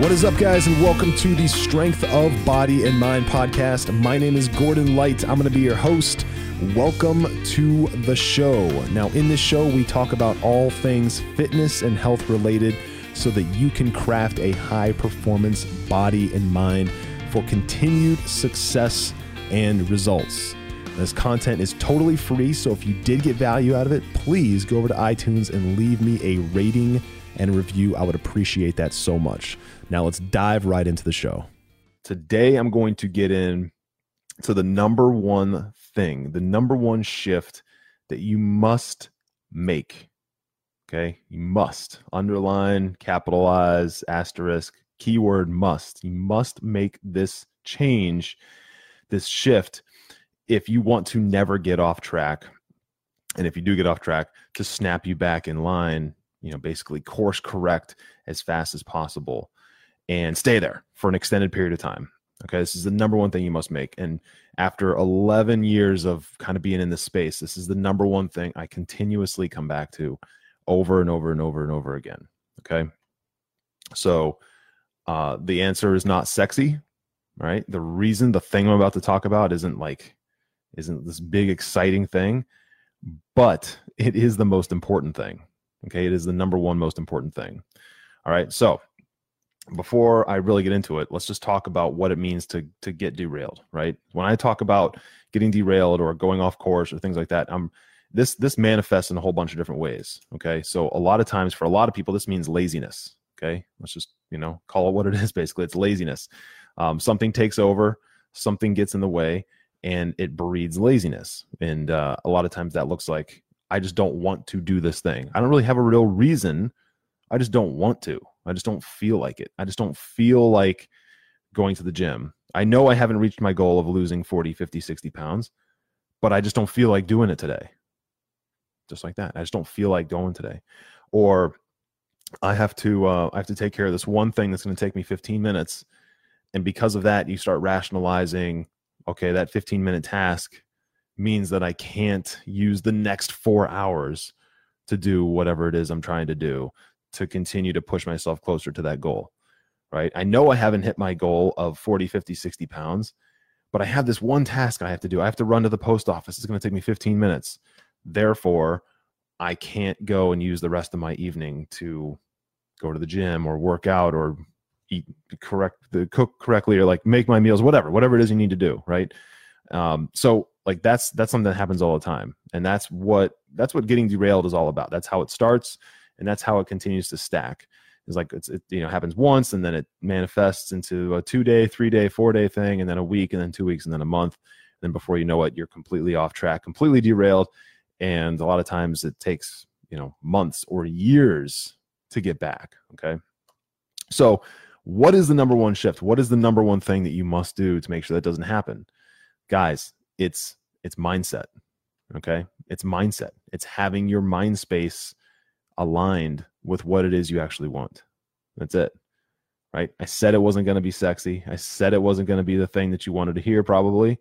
What is up, guys, and welcome to the Strength of Body and Mind podcast. My name is Gordon Light. I'm going to be your host. Welcome to the show. Now, in this show, we talk about all things fitness and health related so that you can craft a high performance body and mind for continued success and results. This content is totally free, so if you did get value out of it, please go over to iTunes and leave me a rating and review. I would appreciate that so much. Now let's dive right into the show. Today I'm going to get in to the number one thing, the number one shift that you must make. Okay? You must. Underline, capitalize, asterisk, keyword must. You must make this change, this shift, if you want to never get off track. And if you do get off track, to snap you back in line, you know, basically course correct as fast as possible and stay there for an extended period of time. Okay. This is the number one thing you must make. And after 11 years of kind of being in this space, this is the number one thing I continuously come back to over and over and over and over again. Okay. So, the answer is not sexy, right? The reason, the thing I'm about to talk about isn't this big, exciting thing, but it is the most important thing. Okay, it is the number one most important thing. All right, so before I really get into it, let's just talk about what it means to get derailed, right? When I talk about getting derailed or going off course or things like that, this manifests in a whole bunch of different ways, okay? So a lot of times for a lot of people, this means laziness, okay? Let's just, call it what it is basically. It's laziness. Something takes over, something gets in the way, and it breeds laziness. And a lot of times that looks like, I just don't want to do this thing. I don't really have a real reason. I just don't want to. I just don't feel like it. I just don't feel like going to the gym. I know I haven't reached my goal of losing 40, 50, 60 pounds, but I just don't feel like doing it today. Just like that. I just don't feel like going today. Or I have to take care of this one thing that's going to take me 15 minutes. And because of that, you start rationalizing, okay, that 15-minute task means that I can't use the next 4 hours to do whatever it is I'm trying to do to continue to push myself closer to that goal, right? I know I haven't hit my goal of 40, 50, 60 pounds, but I have this one task I have to do. I have to run to the post office. It's going to take me 15 minutes. Therefore, I can't go and use the rest of my evening to go to the gym or work out or cook correctly or like make my meals, whatever it is you need to do, right? So that's something that happens all the time. And that's what getting derailed is all about. That's how it starts. And that's how it continues to stack. It's like, it happens once and then it manifests into a 2-day, 3-day, 4-day thing, and then a week, and then 2 weeks, and then a month. And then before you know it, you're completely off track, completely derailed. And a lot of times it takes, months or years to get back. Okay. So what is the number one shift? What is the number one thing that you must do to make sure that doesn't happen? Guys, it's mindset, okay? It's mindset. It's having your mind space aligned with what it is you actually want. That's it, right? I said it wasn't going to be sexy. I said it wasn't going to be the thing that you wanted to hear probably,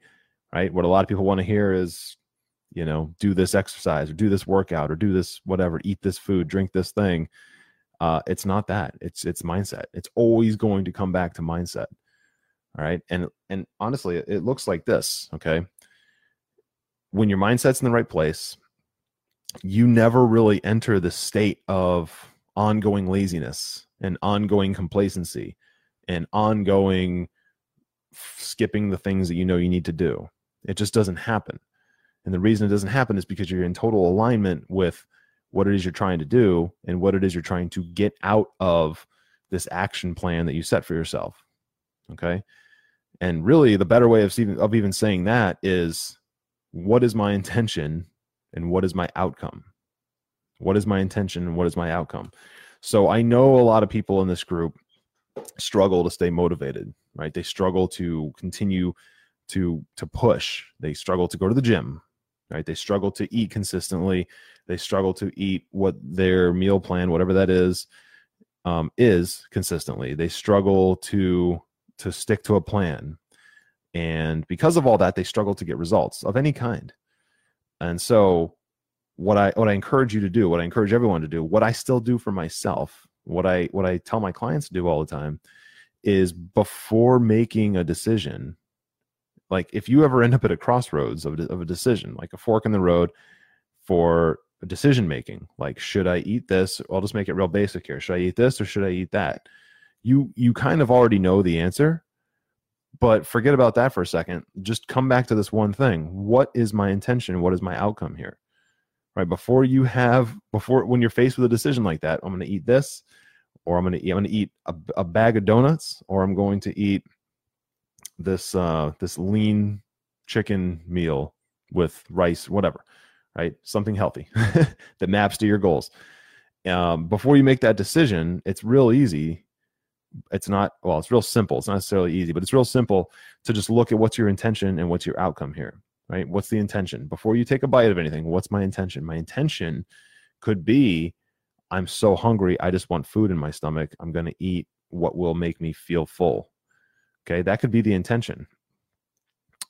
right? What a lot of people want to hear is, do this exercise or do this workout or do this whatever, eat this food, drink this thing. It's not that. It's mindset. It's always going to come back to mindset. All right. And honestly, it looks like this. Okay. When your mindset's in the right place, you never really enter the state of ongoing laziness and ongoing complacency and ongoing skipping the things that you need to do. It just doesn't happen. And the reason it doesn't happen is because you're in total alignment with what it is you're trying to do and what it is you're trying to get out of this action plan that you set for yourself. Okay. And really the better way of even saying that is, what is my intention and what is my outcome? What is my intention and what is my outcome? So I know a lot of people in this group struggle to stay motivated, right? They struggle to continue to push. They struggle to go to the gym, right? They struggle to eat consistently. They struggle to eat what their meal plan, whatever that is consistently. They struggle to stick to a plan. And because of all that, they struggle to get results of any kind. And so what I encourage you to do, what I encourage everyone to do, what I still do for myself, what I tell my clients to do all the time is before making a decision, like if you ever end up at a crossroads of a decision, like a fork in the road for decision making, like, should I eat this? I'll just make it real basic here. Should I eat this or should I eat that? You kind of already know the answer, but forget about that for a second. Just come back to this one thing. What is my intention? What is my outcome here? Right? When you're faced with a decision like that, I'm going to eat this, or I'm going to eat a bag of donuts, or I'm going to eat this, this lean chicken meal with rice, whatever, right? Something healthy that maps to your goals. Before you make that decision, it's real easy. It's real simple. It's not necessarily easy, but it's real simple to just look at what's your intention and what's your outcome here, right? What's the intention? Before you take a bite of anything, what's my intention? My intention could be, I'm so hungry. I just want food in my stomach. I'm going to eat what will make me feel full. Okay. That could be the intention,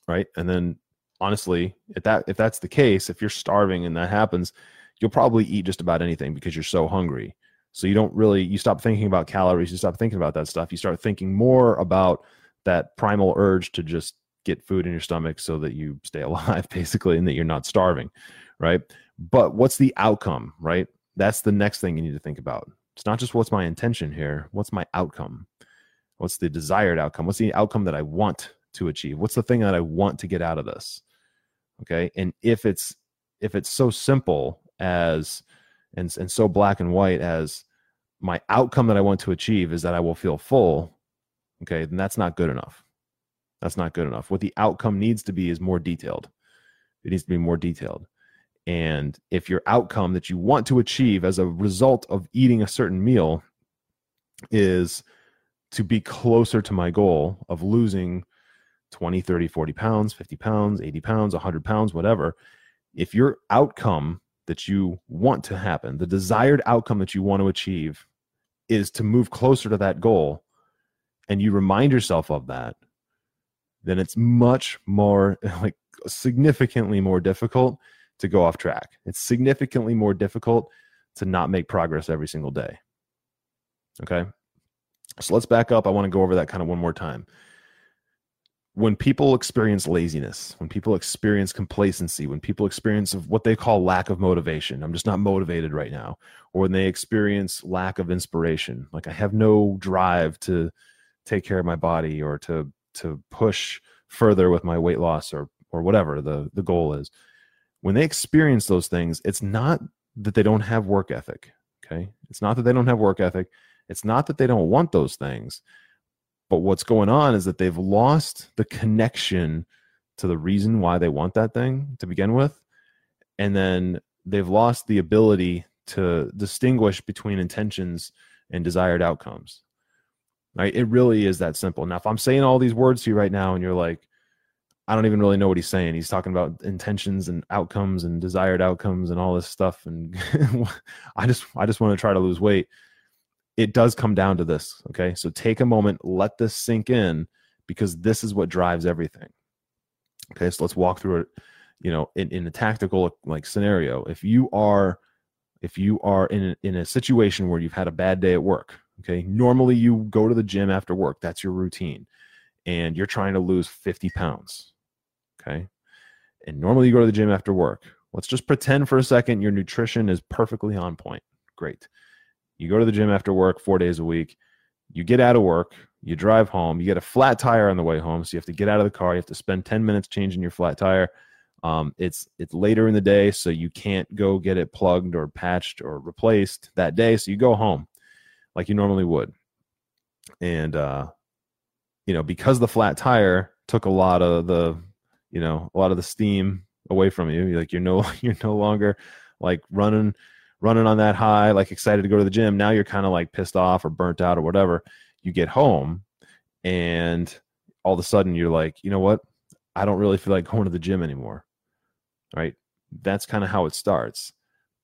right? And then honestly, if that's the case, if you're starving and that happens, you'll probably eat just about anything because you're so hungry. So you stop thinking about calories, you stop thinking about that stuff. You start thinking more about that primal urge to just get food in your stomach so that you stay alive, basically, and that you're not starving, right? But what's the outcome, right? That's the next thing you need to think about. It's not just what's my intention here, what's my outcome? What's the desired outcome? What's the outcome that I want to achieve? What's the thing that I want to get out of this? Okay. And if it's so simple as, and so black and white as, my outcome that I want to achieve is that I will feel full, okay, then that's not good enough. That's not good enough. What the outcome needs to be is more detailed. It needs to be more detailed. And if your outcome that you want to achieve as a result of eating a certain meal is to be closer to my goal of losing 20, 30, 40 pounds, 50 pounds, 80 pounds, 100 pounds, whatever, if your outcome that you want to happen, the desired outcome that you want to achieve, is to move closer to that goal, and you remind yourself of that, then it's much more, like, significantly more difficult to go off track. It's significantly more difficult to not make progress every single day. Okay. So let's back up. I want to go over that kind of one more time. When people experience laziness, when people experience complacency, when people experience what they call lack of motivation, I'm just not motivated right now, or when they experience lack of inspiration, like I have no drive to take care of my body or to push further with my weight loss or whatever the goal is. When they experience those things, it's not that they don't have work ethic, okay? It's not that they don't have work ethic. It's not that they don't want those things. But what's going on is that they've lost the connection to the reason why they want that thing to begin with. And then they've lost the ability to distinguish between intentions and desired outcomes. Right? It really is that simple. Now, if I'm saying all these words to you right now and you're like, I don't even really know what he's saying. He's talking about intentions and outcomes and desired outcomes and all this stuff. And I just want to try to lose weight. It does come down to this, okay? So take a moment, let this sink in, because this is what drives everything. Okay, so let's walk through it, in a tactical, like, scenario. If you are in a situation where you've had a bad day at work, okay? Normally you go to the gym after work, that's your routine, and you're trying to lose 50 pounds, okay? And normally you go to the gym after work. Let's just pretend for a second your nutrition is perfectly on point. Great. You go to the gym after work 4 days a week, you get out of work, you drive home, you get a flat tire on the way home. So you have to get out of the car. You have to spend 10 minutes changing your flat tire. It's later in the day, so you can't go get it plugged or patched or replaced that day. So you go home like you normally would. And, because the flat tire took a lot of the steam away from you. Like you're no longer like running on that high, like excited to go to the gym. Now you're kind of like pissed off or burnt out or whatever. You get home and all of a sudden you're like, you know what? I don't really feel like going to the gym anymore. Right? That's kind of how it starts.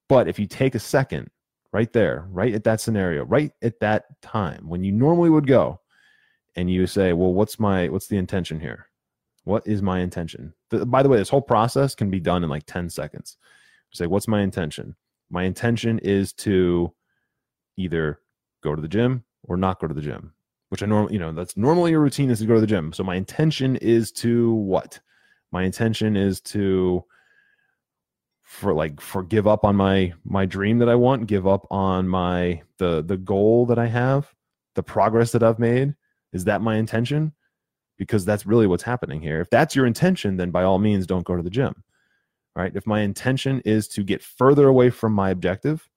But if you take a second right there, right at that scenario, right at that time when you normally would go, and you say, well, what's the intention here? What is my intention? By the way, this whole process can be done in like 10 seconds. You say, what's my intention? My intention is to either go to the gym or not go to the gym, which I normally, that's normally your routine is to go to the gym. So my intention is to what? My intention is to give up on my dream that I want, give up on the goal that I have, the progress that I've made. Is that my intention? Because that's really what's happening here. If that's your intention, then by all means, don't go to the gym. Right? If my intention is to get further away from my objective,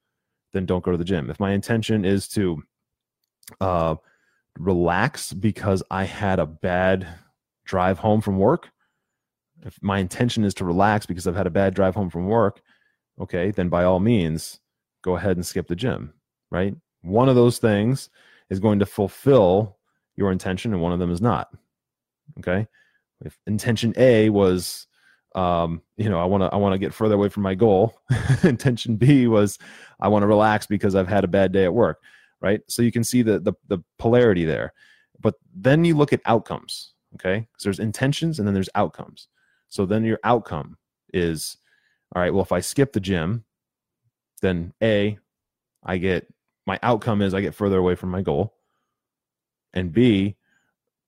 then don't go to the gym. If my intention is to relax because I had a bad drive home from work, if my intention is to relax because I've had a bad drive home from work, okay, then by all means, go ahead and skip the gym, right? One of those things is going to fulfill your intention and one of them is not, okay? If intention A was, I want to get further away from my goal. Intention B was, I want to relax because I've had a bad day at work, right? So you can see the polarity there. But then you look at outcomes, okay? So there's intentions and then there's outcomes. So then your outcome is, all right, well, if I skip the gym, then my outcome is I get further away from my goal. And B,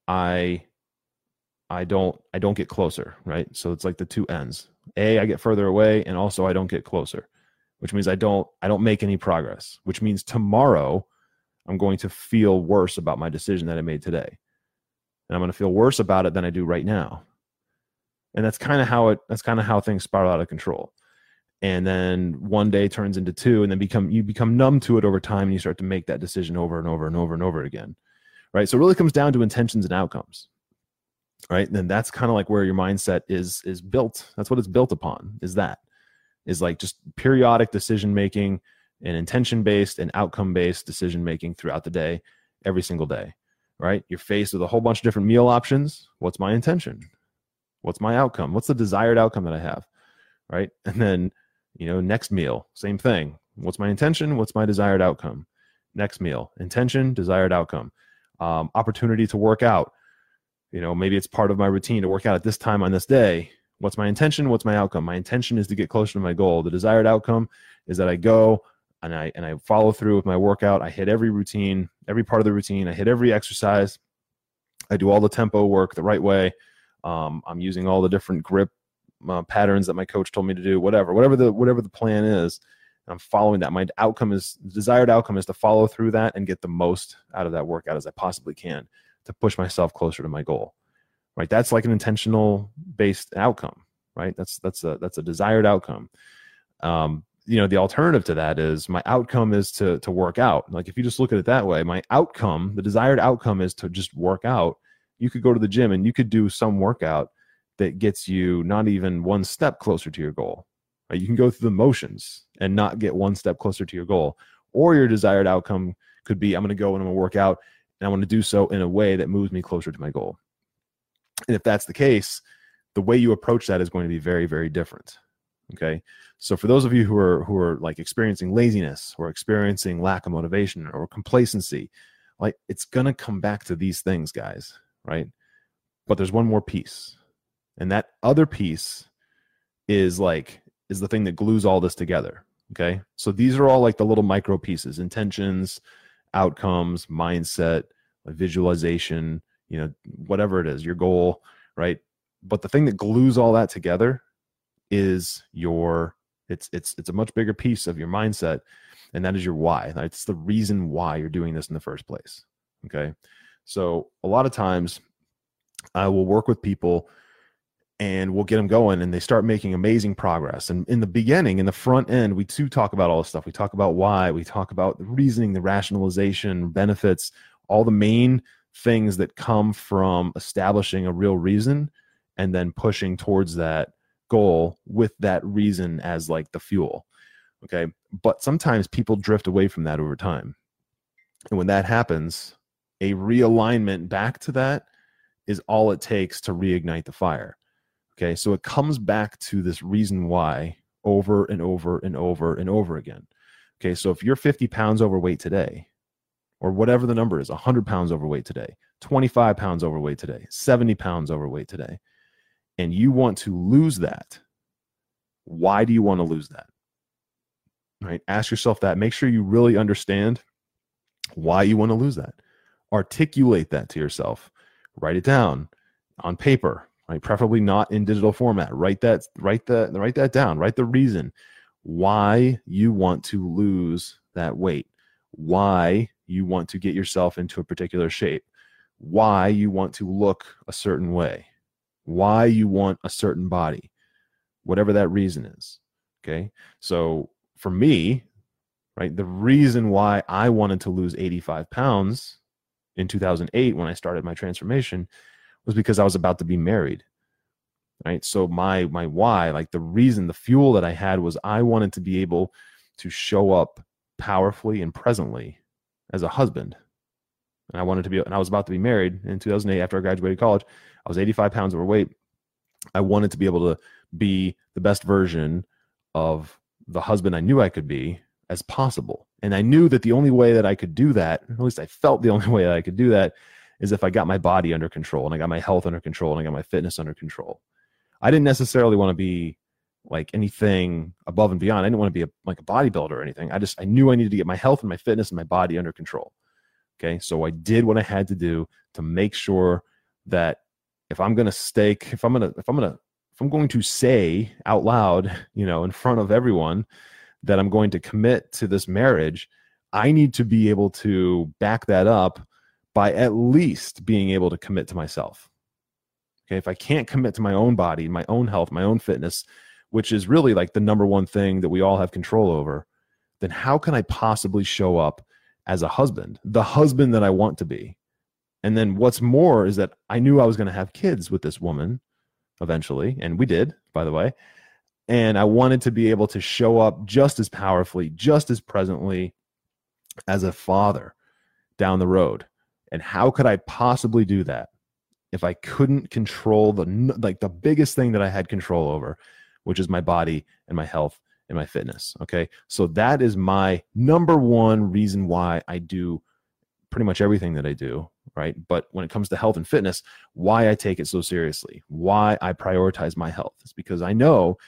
I don't get closer, right? So it's like the two ends. A, I get further away, and also I don't get closer, which means I don't make any progress, which means tomorrow I'm going to feel worse about my decision that I made today. And I'm going to feel worse about it than I do right now. And that's kind of how things spiral out of control. And then one day turns into two, and then you become numb to it over time, and you start to make that decision over and over and over and over again. Right? So it really comes down to intentions and outcomes. Right? And then that's kind of like where your mindset is built. That's what it's built upon, is like just periodic decision making and intention-based and outcome-based decision making throughout the day, every single day. Right? You're faced with a whole bunch of different meal options. What's my intention? What's my outcome? What's the desired outcome that I have? Right? And then, next meal, same thing. What's my intention? What's my desired outcome? Next meal, intention, desired outcome. Opportunity to work out. Maybe it's part of my routine to work out at this time on this day. What's my intention? What's my outcome? My intention is to get closer to my goal. The desired outcome is that I go and I follow through with my workout. I hit every routine, every part of the routine. I hit every exercise. I do all the tempo work the right way. I'm using all the different grip patterns that my coach told me to do, whatever the plan is. I'm following that. My desired outcome is to follow through that and get the most out of that workout as I possibly can to push myself closer to my goal, right? That's like an intentional based outcome, right? That's a desired outcome. The alternative to that is my outcome is to work out. Like if you just look at it that way, my outcome, the desired outcome is to just work out. You could go to the gym and you could do some workout that gets you not even one step closer to your goal. You can go through the motions and not get one step closer to your goal. Or your desired outcome could be, I'm going to go and I'm going to work out and I want to do so in a way that moves me closer to my goal. And if that's the case, the way you approach that is going to be very, very different. Okay. So for those of you who are like experiencing laziness or experiencing lack of motivation or complacency, like it's going to come back to these things, guys. Right. But there's one more piece. And that other piece is the thing that glues all this together, okay? So these are all like the little micro pieces, intentions, outcomes, mindset, visualization, whatever it is, your goal, right? But the thing that glues all that together is it's a much bigger piece of your mindset, and that is your why. It's the reason why you're doing this in the first place, okay? So a lot of times I will work with people and we'll get them going and they start making amazing progress. And in the beginning, in the front end, we too talk about all this stuff. We talk about why, we talk about the reasoning, the rationalization, benefits, all the main things that come from establishing a real reason and then pushing towards that goal with that reason as like the fuel. Okay. But sometimes people drift away from that over time. And when that happens, a realignment back to that is all it takes to reignite the fire. Okay. So it comes back to this reason why over and over and over and over again. Okay. So if you're 50 pounds overweight today, or whatever the number is, 100 pounds overweight today, 25 pounds overweight today, 70 pounds overweight today, and you want to lose that, why do you want to lose that? Right? Ask yourself that. Make sure you really understand why you want to lose that. Articulate that to yourself. Write it down on paper, right? Preferably not in digital format. Write that down. Write the reason why you want to lose that weight, why you want to get yourself into a particular shape, why you want to look a certain way, why you want a certain body, whatever that reason is. Okay. So for me, right, the reason why I wanted to lose 85 pounds in 2008 when I started my transformation was because I was about to be married, right? So my why, like the reason, the fuel that I had was I wanted to be able to show up powerfully and presently as a husband. And I was about to be married in 2008 after I graduated college. I was 85 pounds overweight. I wanted to be able to be the best version of the husband I knew I could be as possible. And I knew that the only way that I could do that, at least I felt the only way that I could do that, is if I got my body under control and I got my health under control and I got my fitness under control. I didn't necessarily want to be like anything above and beyond. I didn't want to be like a bodybuilder or anything. I knew I needed to get my health and my fitness and my body under control. Okay. So I did what I had to do to make sure that if I'm going to say out loud, you know, in front of everyone that I'm going to commit to this marriage, I need to be able to back that up by at least being able to commit to myself. Okay. If I can't commit to my own body, my own health, my own fitness, which is really like the number one thing that we all have control over, then how can I possibly show up as a husband, the husband that I want to be? And then what's more is that I knew I was going to have kids with this woman eventually. And we did, by the way. And I wanted to be able to show up just as powerfully, just as presently as a father down the road. And how could I possibly do that if I couldn't control the biggest thing that I had control over, which is my body and my health and my fitness? Okay. So that is my number one reason why I do pretty much everything that I do, right? But when it comes to health and fitness, why I take it so seriously, why I prioritize my health, is because I know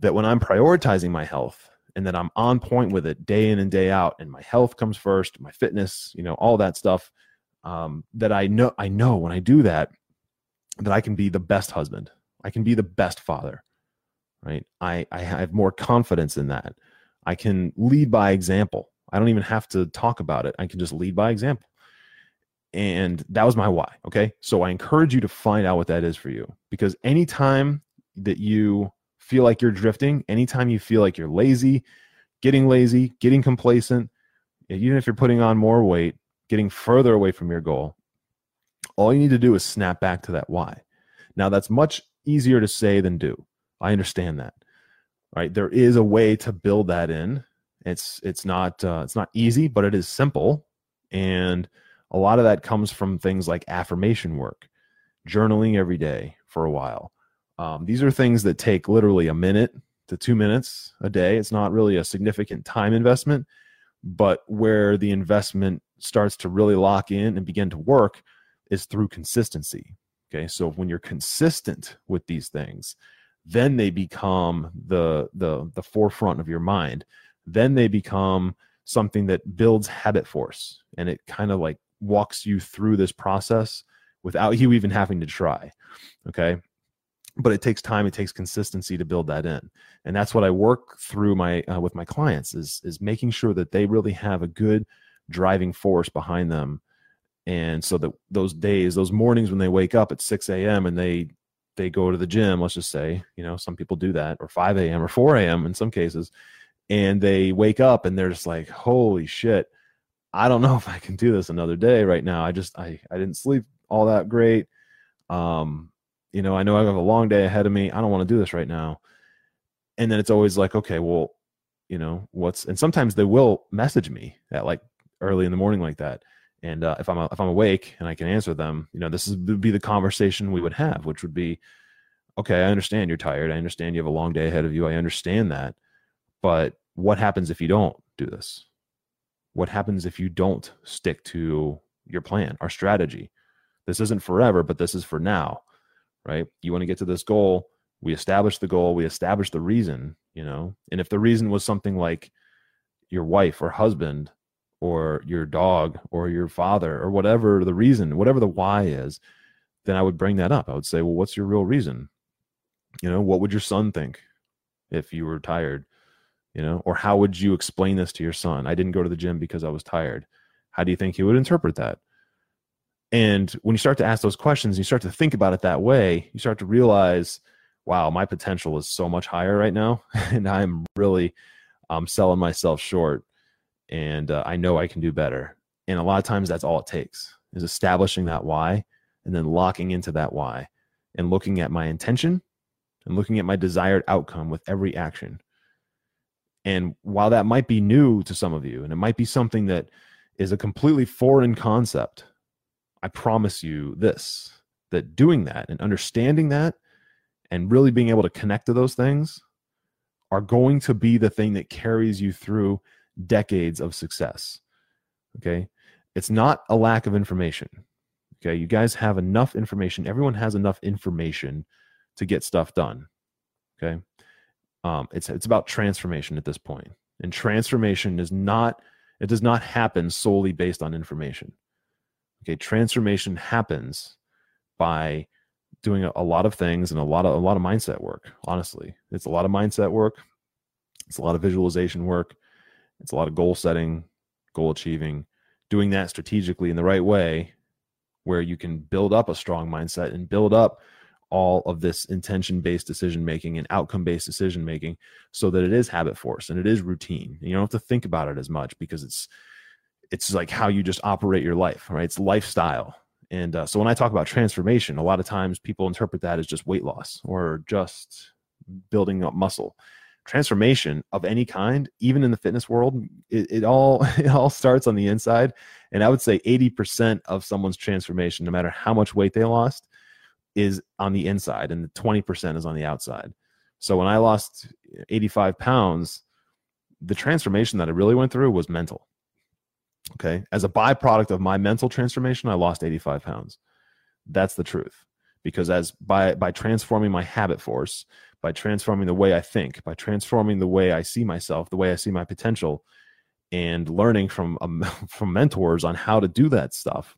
that when I'm prioritizing my health and that I'm on point with it day in and day out, and my health comes first, my fitness, you know, all that stuff, that I know when I do that, that I can be the best husband. I can be the best father, right? I have more confidence in that. I can lead by example. I don't even have to talk about it. I can just lead by example. And that was my why. Okay. So I encourage you to find out what that is for you, because anytime that you feel like you're drifting, anytime you feel like you're lazy, getting complacent, even if you're putting on more weight, getting further away from your goal, all you need to do is snap back to that why. Now, that's much easier to say than do. I understand that, right? There is a way to build that in. It's not easy, but it is simple. And a lot of that comes from things like affirmation work, journaling every day for a while. These are things that take literally a minute to 2 minutes a day. It's not really a significant time investment, but where the investment starts to really lock in and begin to work is through consistency. Okay. So when you're consistent with these things, then they become the forefront of your mind. Then they become something that builds habit force, and it kind of like walks you through this process without you even having to try. Okay. But it takes time. It takes consistency to build that in. And that's what I work through with my clients is making sure that they really have a good driving force behind them. And so that those mornings when they wake up at 6 a.m. and they go to the gym, let's just say, you know, some people do that, or 5 a.m. or 4 a.m. in some cases, and they wake up and they're just like, holy shit, I don't know if I can do this another day right now. I didn't sleep all that great. you know I have a long day ahead of me. I don't want to do this right now. And then it's always like, okay, well, you know, what's, and sometimes they will message me at like early in the morning like that. And if I'm awake and I can answer them, you know, this would be the conversation we would have, which would be, okay, I understand you're tired. I understand you have a long day ahead of you. I understand that. But what happens if you don't do this? What happens if you don't stick to your plan, our strategy? This isn't forever, but this is for now, right? You want to get to this goal. We establish the goal. We establish the reason, you know, and if the reason was something like your wife or husband or your dog or your father or whatever the reason, whatever the why is, then I would bring that up. I would say, well, what's your real reason? You know, what would your son think if you were tired? You know, or how would you explain this to your son? I didn't go to the gym because I was tired. How do you think he would interpret that? And when you start to ask those questions, you start to think about it that way, you start to realize, wow, my potential is so much higher right now. And I'm really selling myself short. And I know I can do better. And a lot of times that's all it takes, is establishing that why and then locking into that why and looking at my intention and looking at my desired outcome with every action. And while that might be new to some of you, and it might be something that is a completely foreign concept, I promise you this, that doing that and understanding that and really being able to connect to those things are going to be the thing that carries you through decades of success. Okay. It's not a lack of information. Okay. You guys have enough information. Everyone has enough information to get stuff done. Okay. It's about transformation at this point. And transformation is not, it does not happen solely based on information. Okay. Transformation happens by doing a lot of things and a lot of mindset work. Honestly, it's a lot of mindset work. It's a lot of visualization work. It's a lot of goal setting, goal achieving, doing that strategically in the right way where you can build up a strong mindset and build up all of this intention-based decision-making and outcome-based decision-making so that it is habit force and it is routine. And you don't have to think about it as much because it's like how you just operate your life, right? It's lifestyle. And so when I talk about transformation, a lot of times people interpret that as just weight loss or just building up muscle. Transformation of any kind, even in the fitness world, it all starts on the inside. And I would say 80% of someone's transformation, no matter how much weight they lost, is on the inside, and the 20% is on the outside. So when I lost 85 pounds, the transformation that I really went through was mental. Okay. As a byproduct of my mental transformation, I lost 85 pounds. That's the truth. Because by transforming my habit force, by transforming the way I think, by transforming the way I see myself, the way I see my potential, and learning from mentors on how to do that stuff,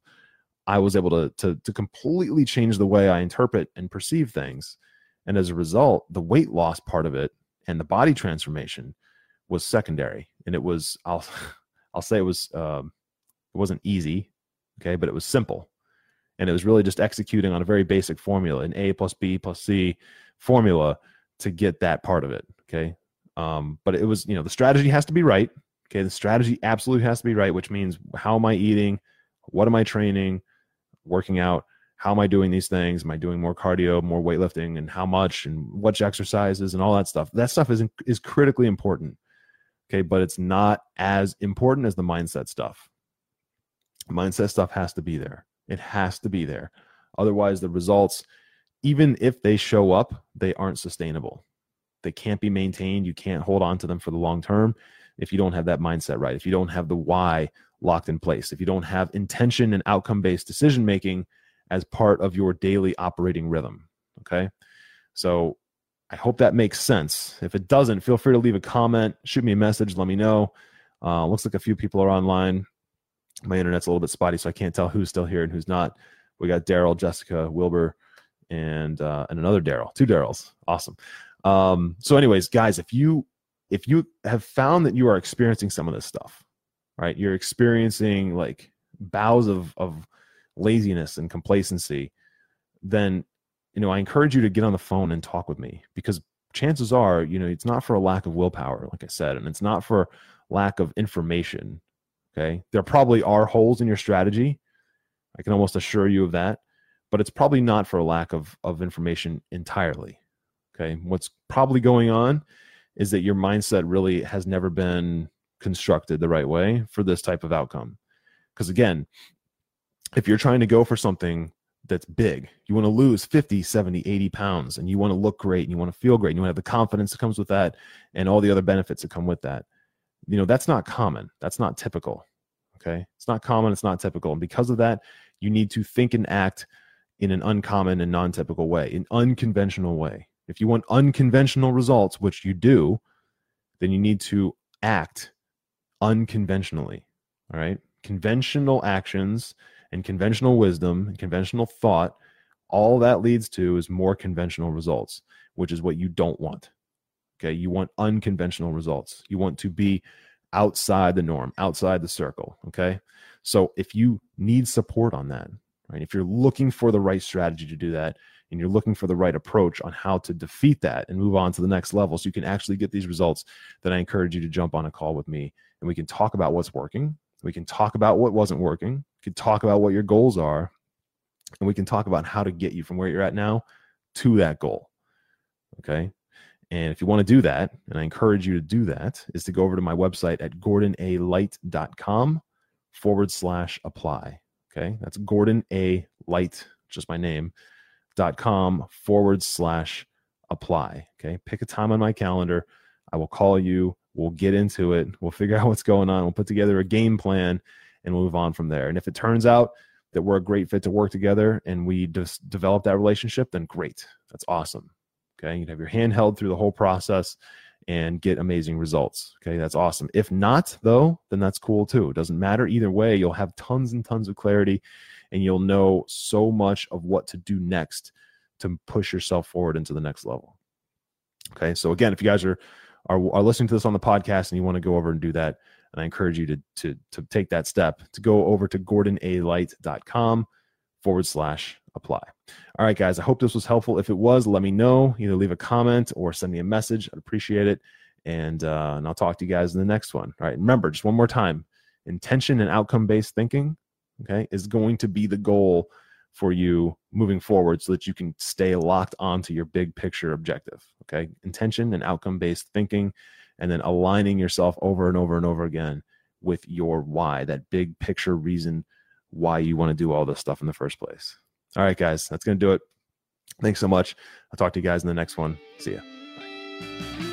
I was able to completely change the way I interpret and perceive things. And as a result, the weight loss part of it and the body transformation was secondary. And it was, I'll say it was, it wasn't easy. Okay. But it was simple. And it was really just executing on a very basic formula, an A plus B plus C formula to get that part of it. Okay. But it was, you know, the strategy has to be right. Okay. The strategy absolutely has to be right, which means how am I eating? What am I training? Working out? How am I doing these things? Am I doing more cardio, more weightlifting, and how much, and which exercises, and all that stuff? That stuff is critically important. Okay. But it's not as important as the mindset stuff. Mindset stuff has to be there. It has to be there. Otherwise, the results, even if they show up, they aren't sustainable. They can't be maintained. You can't hold on to them for the long term if you don't have that mindset right, if you don't have the why locked in place, if you don't have intention and outcome-based decision-making as part of your daily operating rhythm. Okay. So I hope that makes sense. If it doesn't, feel free to leave a comment, shoot me a message, let me know. Looks like a few people are online. My internet's a little bit spotty, so I can't tell who's still here and who's not. We got Daryl, Jessica, Wilbur, and another Daryl, two Daryls. Awesome. So anyways, guys, if you have found that you are experiencing some of this stuff, right? You're experiencing like boughs of laziness and complacency, then, you know, I encourage you to get on the phone and talk with me, because chances are, you know, it's not for a lack of willpower, like I said, and it's not for lack of information. Okay. There probably are holes in your strategy. I can almost assure you of that. but it's probably not for a lack of information entirely. Okay. What's probably going on is that your mindset really has never been constructed the right way for this type of outcome. Because again, if you're trying to go for something that's big, you want to lose 50, 70, 80 pounds, and you want to look great, and you want to feel great, and you want to have the confidence that comes with that, and all the other benefits that come with that. You know, that's not common. That's not typical. Okay. It's not common. It's not typical. And because of that, you need to think and act in an uncommon and non-typical way, an unconventional way. If you want unconventional results, which you do, then you need to act unconventionally. All right. Conventional actions and conventional wisdom and conventional thought, all that leads to is more conventional results, which is what you don't want. Okay. You want unconventional results. You want to be outside the norm, outside the circle. Okay. So if you need support on that, right? If you're looking for the right strategy to do that, and you're looking for the right approach on how to defeat that and move on to the next level so you can actually get these results, then I encourage you to jump on a call with me, and we can talk about what's working. We can talk about what wasn't working. We can talk about what your goals are, and we can talk about how to get you from where you're at now to that goal. Okay. And if you want to do that, and I encourage you to do that, is to go over to my website at gordonalight.com/apply. Okay. That's Gordon A. Light, just my name, .com/apply. Okay. Pick a time on my calendar. I will call you. We'll get into it. We'll figure out what's going on. We'll put together a game plan, and we'll move on from there. And if it turns out that we're a great fit to work together and we just develop that relationship, then great. That's awesome. Okay. You can have your hand held through the whole process and get amazing results. Okay. That's awesome. If not though, then that's cool too. It doesn't matter either way. You'll have tons and tons of clarity, and you'll know so much of what to do next to push yourself forward into the next level. Okay. So again, if you guys are listening to this on the podcast and you want to go over and do that, and I encourage you to take that step, to go over to gordonalight.com/apply. All right, guys, I hope this was helpful. If it was, let me know. Either leave a comment or send me a message. I'd appreciate it. And I'll talk to you guys in the next one. All right. Remember, just one more time, intention and outcome-based thinking, okay, is going to be the goal for you moving forward so that you can stay locked onto your big picture objective, okay? Intention and outcome-based thinking, and then aligning yourself over and over and over again with your why, that big picture reason why you want to do all this stuff in the first place. All right, guys, that's going to do it. Thanks so much. I'll talk to you guys in the next one. See ya. Bye.